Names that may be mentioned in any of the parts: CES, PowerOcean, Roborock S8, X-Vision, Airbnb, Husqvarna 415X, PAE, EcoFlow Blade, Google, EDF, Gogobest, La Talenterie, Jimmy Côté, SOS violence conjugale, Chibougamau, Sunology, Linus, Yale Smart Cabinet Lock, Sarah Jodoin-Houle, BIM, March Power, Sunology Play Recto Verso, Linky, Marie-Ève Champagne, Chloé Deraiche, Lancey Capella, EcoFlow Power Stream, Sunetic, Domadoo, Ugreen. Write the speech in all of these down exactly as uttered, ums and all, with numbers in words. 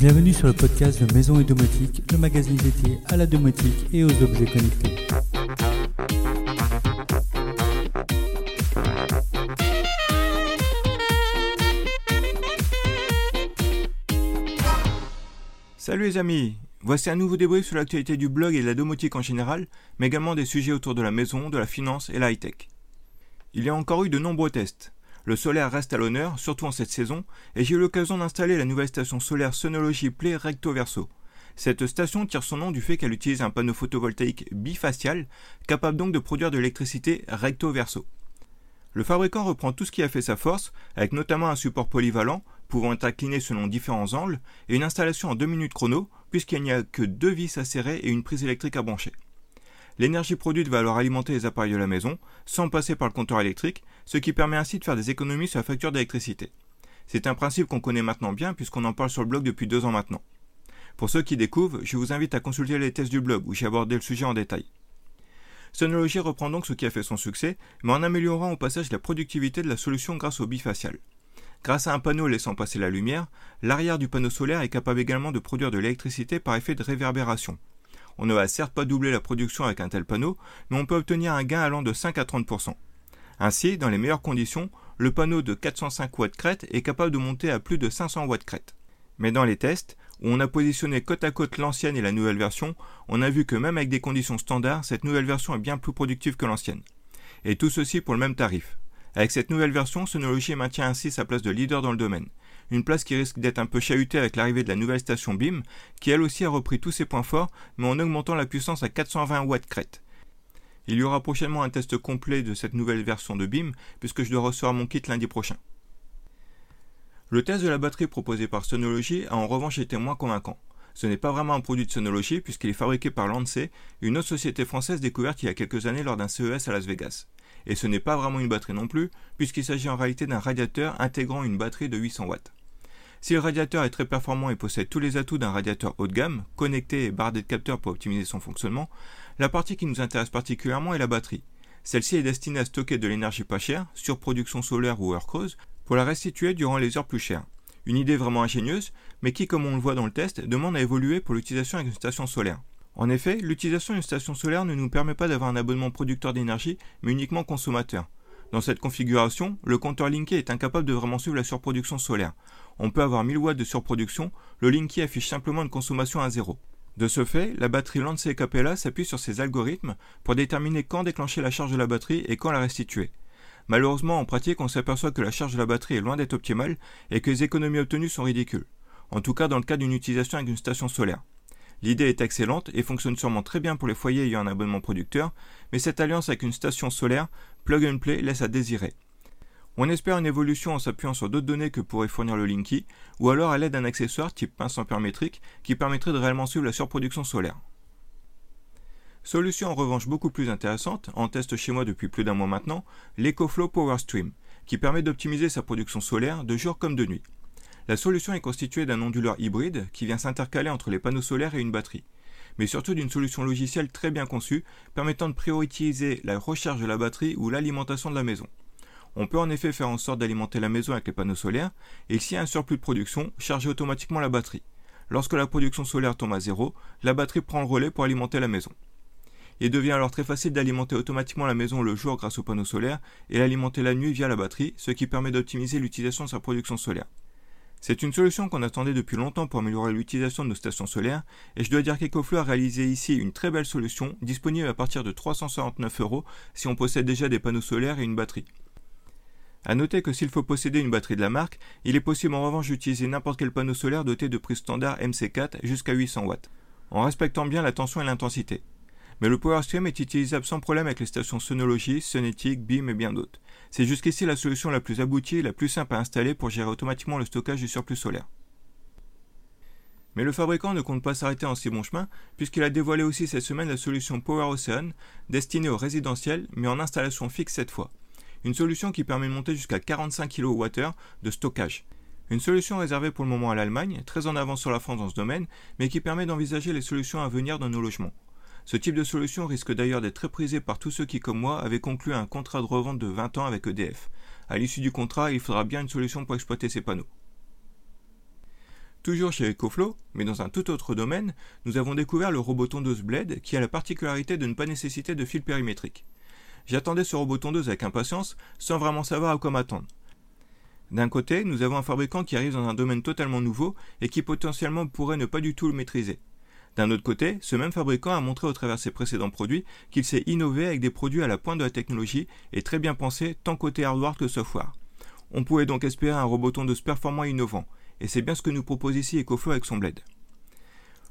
Bienvenue sur le podcast de Maison et Domotique, le magazine dédié à la domotique et aux objets connectés. Salut les amis, voici un nouveau débrief sur l'actualité du blog et de la domotique en général, mais également des sujets autour de la maison, de la finance et la high-tech. Il y a encore eu de nombreux tests. Le solaire reste à l'honneur, surtout en cette saison, et j'ai eu l'occasion d'installer la nouvelle station solaire Sunology Play Recto Verso. Cette station tire son nom du fait qu'elle utilise un panneau photovoltaïque bifacial, capable donc de produire de l'électricité recto verso. Le fabricant reprend tout ce qui a fait sa force, avec notamment un support polyvalent, pouvant être incliné selon différents angles, et une installation en deux minutes chrono, puisqu'il n'y a que deux vis à serrer et une prise électrique à brancher. L'énergie produite va alors alimenter les appareils de la maison, sans passer par le compteur électrique, ce qui permet ainsi de faire des économies sur la facture d'électricité. C'est un principe qu'on connaît maintenant bien, puisqu'on en parle sur le blog depuis deux ans maintenant. Pour ceux qui découvrent, je vous invite à consulter les tests du blog, où j'ai abordé le sujet en détail. Sunology reprend donc ce qui a fait son succès, mais en améliorant au passage la productivité de la solution grâce au bifacial. Grâce à un panneau laissant passer la lumière, l'arrière du panneau solaire est capable également de produire de l'électricité par effet de réverbération. On ne va certes pas doubler la production avec un tel panneau, mais on peut obtenir un gain allant de cinq à trente pour cent. Ainsi, dans les meilleures conditions, le panneau de quatre cent cinq watts crête est capable de monter à plus de cinq cents watts crête. Mais dans les tests, où on a positionné côte à côte l'ancienne et la nouvelle version, on a vu que même avec des conditions standards, cette nouvelle version est bien plus productive que l'ancienne. Et tout ceci pour le même tarif. Avec cette nouvelle version, Sunology maintient ainsi sa place de leader dans le domaine. Une place qui risque d'être un peu chahutée avec l'arrivée de la nouvelle station B I M, qui elle aussi a repris tous ses points forts, mais en augmentant la puissance à quatre cent vingt watts crête. Il y aura prochainement un test complet de cette nouvelle version de B I M, puisque je dois recevoir mon kit lundi prochain. Le test de la batterie proposé par Sunology a en revanche été moins convaincant. Ce n'est pas vraiment un produit de Sunology, puisqu'il est fabriqué par Lancey, une autre société française découverte il y a quelques années lors d'un C E S à Las Vegas. Et ce n'est pas vraiment une batterie non plus, puisqu'il s'agit en réalité d'un radiateur intégrant une batterie de huit cents watts. Si le radiateur est très performant et possède tous les atouts d'un radiateur haut de gamme, connecté et bardé de capteurs pour optimiser son fonctionnement, la partie qui nous intéresse particulièrement est la batterie. Celle-ci est destinée à stocker de l'énergie pas chère, surproduction solaire ou heure creuse, pour la restituer durant les heures plus chères. Une idée vraiment ingénieuse, mais qui, comme on le voit dans le test, demande à évoluer pour l'utilisation avec une station solaire. En effet, l'utilisation d'une station solaire ne nous permet pas d'avoir un abonnement producteur d'énergie, mais uniquement consommateur. Dans cette configuration, le compteur Linky est incapable de vraiment suivre la surproduction solaire. On peut avoir mille watts de surproduction, le Linky affiche simplement une consommation à zéro. De ce fait, la batterie Lancey Capella s'appuie sur ses algorithmes pour déterminer quand déclencher la charge de la batterie et quand la restituer. Malheureusement, en pratique, on s'aperçoit que la charge de la batterie est loin d'être optimale et que les économies obtenues sont ridicules. En tout cas dans le cas d'une utilisation avec une station solaire. L'idée est excellente et fonctionne sûrement très bien pour les foyers ayant un abonnement producteur, mais cette alliance avec une station solaire, plug and play, laisse à désirer. On espère une évolution en s'appuyant sur d'autres données que pourrait fournir le Linky, ou alors à l'aide d'un accessoire type pince ampère-métrique qui permettrait de réellement suivre la surproduction solaire. Solution en revanche beaucoup plus intéressante, en test chez moi depuis plus d'un mois maintenant, l'EcoFlow Power Stream, qui permet d'optimiser sa production solaire de jour comme de nuit. La solution est constituée d'un onduleur hybride qui vient s'intercaler entre les panneaux solaires et une batterie, mais surtout d'une solution logicielle très bien conçue, permettant de prioriser la recharge de la batterie ou l'alimentation de la maison. On peut en effet faire en sorte d'alimenter la maison avec les panneaux solaires, et s'il y a un surplus de production, charger automatiquement la batterie. Lorsque la production solaire tombe à zéro, la batterie prend le relais pour alimenter la maison. Il devient alors très facile d'alimenter automatiquement la maison le jour grâce aux panneaux solaires, et l'alimenter la nuit via la batterie, ce qui permet d'optimiser l'utilisation de sa production solaire. C'est une solution qu'on attendait depuis longtemps pour améliorer l'utilisation de nos stations solaires, et je dois dire qu'EcoFlow a réalisé ici une très belle solution, disponible à partir de trois cent soixante-neuf euros si on possède déjà des panneaux solaires et une batterie. A noter que s'il faut posséder une batterie de la marque, il est possible en revanche d'utiliser n'importe quel panneau solaire doté de prises standard M C quatre jusqu'à huit cents watts, en respectant bien la tension et l'intensité. Mais le Power Stream est utilisable sans problème avec les stations Sunology, Sunetic, B I M et bien d'autres. C'est jusqu'ici la solution la plus aboutie et la plus simple à installer pour gérer automatiquement le stockage du surplus solaire. Mais le fabricant ne compte pas s'arrêter en si bon chemin, puisqu'il a dévoilé aussi cette semaine la solution PowerOcean, destinée aux résidentiels, mais en installation fixe cette fois. Une solution qui permet de monter jusqu'à quarante-cinq kilowattheures de stockage. Une solution réservée pour le moment à l'Allemagne, très en avance sur la France dans ce domaine, mais qui permet d'envisager les solutions à venir dans nos logements. Ce type de solution risque d'ailleurs d'être très prisé par tous ceux qui, comme moi, avaient conclu un contrat de revente de vingt ans avec E D F. À l'issue du contrat, il faudra bien une solution pour exploiter ces panneaux. Toujours chez EcoFlow, mais dans un tout autre domaine, nous avons découvert le robot tondeuse Blade qui a la particularité de ne pas nécessiter de fil périmétrique. J'attendais ce robot tondeuse avec impatience, sans vraiment savoir à quoi m'attendre. D'un côté, nous avons un fabricant qui arrive dans un domaine totalement nouveau et qui potentiellement pourrait ne pas du tout le maîtriser. D'un autre côté, ce même fabricant a montré au travers ses précédents produits qu'il s'est innové avec des produits à la pointe de la technologie et très bien pensés tant côté hardware que software. On pouvait donc espérer un robot tondeuse performant et innovant, et c'est bien ce que nous propose ici EcoFlow avec son Blade.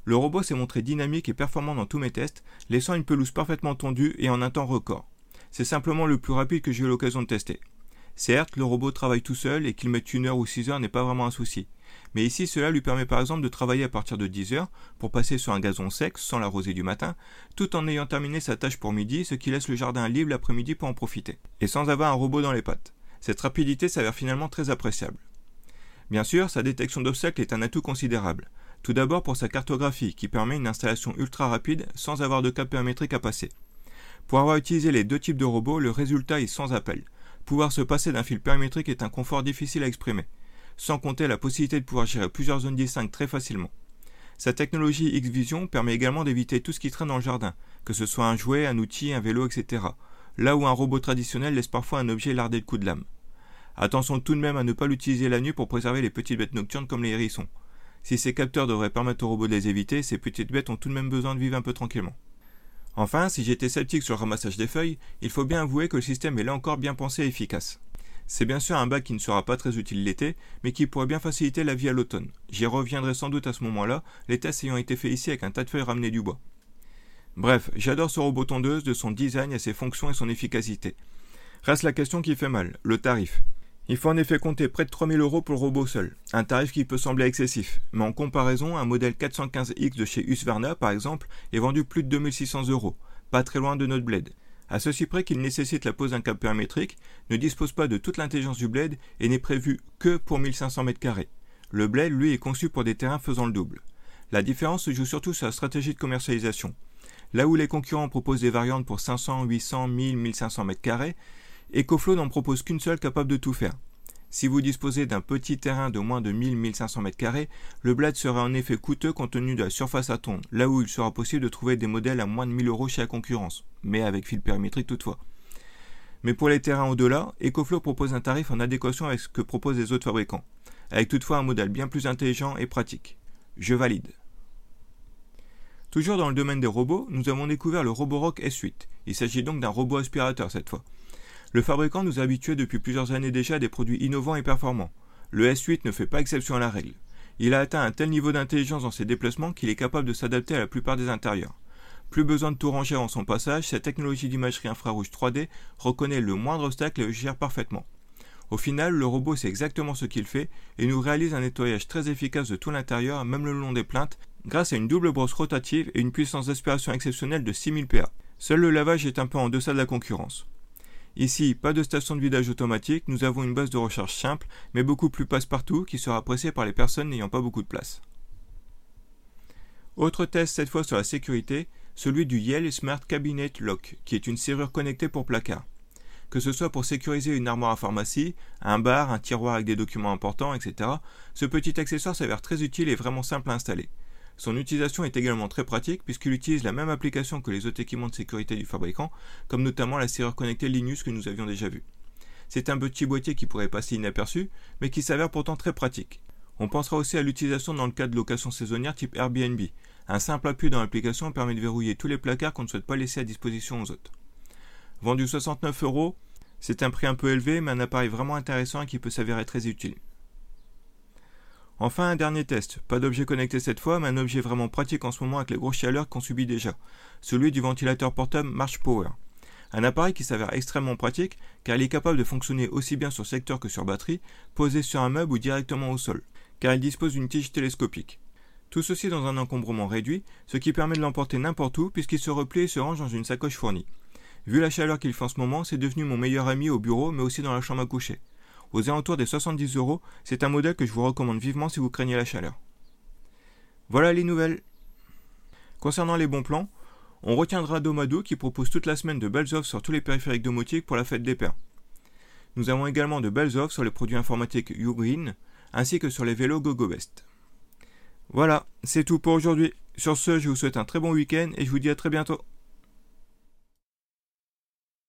Le robot s'est montré dynamique et performant dans tous mes tests, laissant une pelouse parfaitement tondue et en un temps record. C'est simplement le plus rapide que j'ai eu l'occasion de tester. Certes, le robot travaille tout seul et qu'il mette une heure ou six heures n'est pas vraiment un souci. Mais ici, cela lui permet par exemple de travailler à partir de dix heures pour passer sur un gazon sec sans l'arroser du matin, tout en ayant terminé sa tâche pour midi, ce qui laisse le jardin libre l'après-midi pour en profiter, et sans avoir un robot dans les pattes. Cette rapidité s'avère finalement très appréciable. Bien sûr, sa détection d'obstacles est un atout considérable. Tout d'abord pour sa cartographie qui permet une installation ultra rapide sans avoir de cap périmétrique à passer. Pour avoir utilisé les deux types de robots, le résultat est sans appel. Pouvoir se passer d'un fil périmétrique est un confort difficile à exprimer, sans compter la possibilité de pouvoir gérer plusieurs zones distinctes très facilement. Sa technologie X-Vision permet également d'éviter tout ce qui traîne dans le jardin, que ce soit un jouet, un outil, un vélo, et cetera, là où un robot traditionnel laisse parfois un objet lardé de coups de lame. Attention tout de même à ne pas l'utiliser la nuit pour préserver les petites bêtes nocturnes comme les hérissons. Si ces capteurs devraient permettre aux robots de les éviter, ces petites bêtes ont tout de même besoin de vivre un peu tranquillement. Enfin, si j'étais sceptique sur le ramassage des feuilles, il faut bien avouer que le système est là encore bien pensé et efficace. C'est bien sûr un bac qui ne sera pas très utile l'été, mais qui pourrait bien faciliter la vie à l'automne. J'y reviendrai sans doute à ce moment-là, les tests ayant été faits ici avec un tas de feuilles ramenées du bois. Bref, j'adore ce robot tondeuse, de son design à ses fonctions et son efficacité. Reste la question qui fait mal, le tarif. Il faut en effet compter près de trois mille euros pour le robot seul, un tarif qui peut sembler excessif, mais en comparaison, un modèle quatre cent quinze X de chez Husqvarna par exemple est vendu plus de deux mille six cents euros, pas très loin de notre Blade. À ceci près qu'il nécessite la pose d'un cap périmétrique, ne dispose pas de toute l'intelligence du Blade et n'est prévu que pour mille cinq cents mètres carrés. Le Blade, lui, est conçu pour des terrains faisant le double. La différence se joue surtout sur la stratégie de commercialisation. Là où les concurrents proposent des variantes pour cinq cents, huit cents, mille, mille cinq cents mètres carrés, EcoFlow n'en propose qu'une seule capable de tout faire. Si vous disposez d'un petit terrain de moins de mille à mille cinq cents mètres carrés, le Blade sera en effet coûteux compte tenu de la surface à tondre, là où il sera possible de trouver des modèles à moins de mille euros chez la concurrence, mais avec fil périmétrique toutefois. Mais pour les terrains au-delà, EcoFlow propose un tarif en adéquation avec ce que proposent les autres fabricants, avec toutefois un modèle bien plus intelligent et pratique. Je valide. Toujours dans le domaine des robots, nous avons découvert le Roborock S huit. Il s'agit donc d'un robot aspirateur cette fois. Le fabricant nous a habitués depuis plusieurs années déjà à des produits innovants et performants. Le S huit ne fait pas exception à la règle. Il a atteint un tel niveau d'intelligence dans ses déplacements qu'il est capable de s'adapter à la plupart des intérieurs. Plus besoin de tout ranger en son passage, cette technologie d'imagerie infrarouge trois D reconnaît le moindre obstacle et le gère parfaitement. Au final, le robot sait exactement ce qu'il fait et nous réalise un nettoyage très efficace de tout l'intérieur, même le long des plinthes, grâce à une double brosse rotative et une puissance d'aspiration exceptionnelle de six mille P A. Seul le lavage est un peu en deçà de la concurrence. Ici, pas de station de vidage automatique, nous avons une base de recharge simple, mais beaucoup plus passe-partout, qui sera appréciée par les personnes n'ayant pas beaucoup de place. Autre test cette fois sur la sécurité, celui du Yale Smart Cabinet Lock, qui est une serrure connectée pour placard. Que ce soit pour sécuriser une armoire à pharmacie, un bar, un tiroir avec des documents importants, et cetera, ce petit accessoire s'avère très utile et vraiment simple à installer. Son utilisation est également très pratique puisqu'il utilise la même application que les autres équipements de sécurité du fabricant, comme notamment la serrure connectée Linus que nous avions déjà vue. C'est un petit boîtier qui pourrait passer inaperçu, mais qui s'avère pourtant très pratique. On pensera aussi à l'utilisation dans le cas de locations saisonnières type Airbnb. Un simple appui dans l'application permet de verrouiller tous les placards qu'on ne souhaite pas laisser à disposition aux autres. Vendu soixante-neuf euros, c'est un prix un peu élevé, mais un appareil vraiment intéressant et qui peut s'avérer très utile. Enfin, un dernier test, pas d'objet connecté cette fois, mais un objet vraiment pratique en ce moment avec les grosses chaleurs qu'on subit déjà, celui du ventilateur portable March Power. Un appareil qui s'avère extrêmement pratique, car il est capable de fonctionner aussi bien sur secteur que sur batterie, posé sur un meuble ou directement au sol, car il dispose d'une tige télescopique. Tout ceci dans un encombrement réduit, ce qui permet de l'emporter n'importe où puisqu'il se replie et se range dans une sacoche fournie. Vu la chaleur qu'il fait en ce moment, c'est devenu mon meilleur ami au bureau, mais aussi dans la chambre à coucher. Aux alentours des soixante-dix euros, c'est un modèle que je vous recommande vivement si vous craignez la chaleur. Voilà les nouvelles. Concernant les bons plans, on retiendra Domadoo qui propose toute la semaine de belles offres sur tous les périphériques domotiques pour la fête des pères. Nous avons également de belles offres sur les produits informatiques Ugreen, ainsi que sur les vélos Gogobest. Voilà, c'est tout pour aujourd'hui. Sur ce, je vous souhaite un très bon week-end et je vous dis à très bientôt.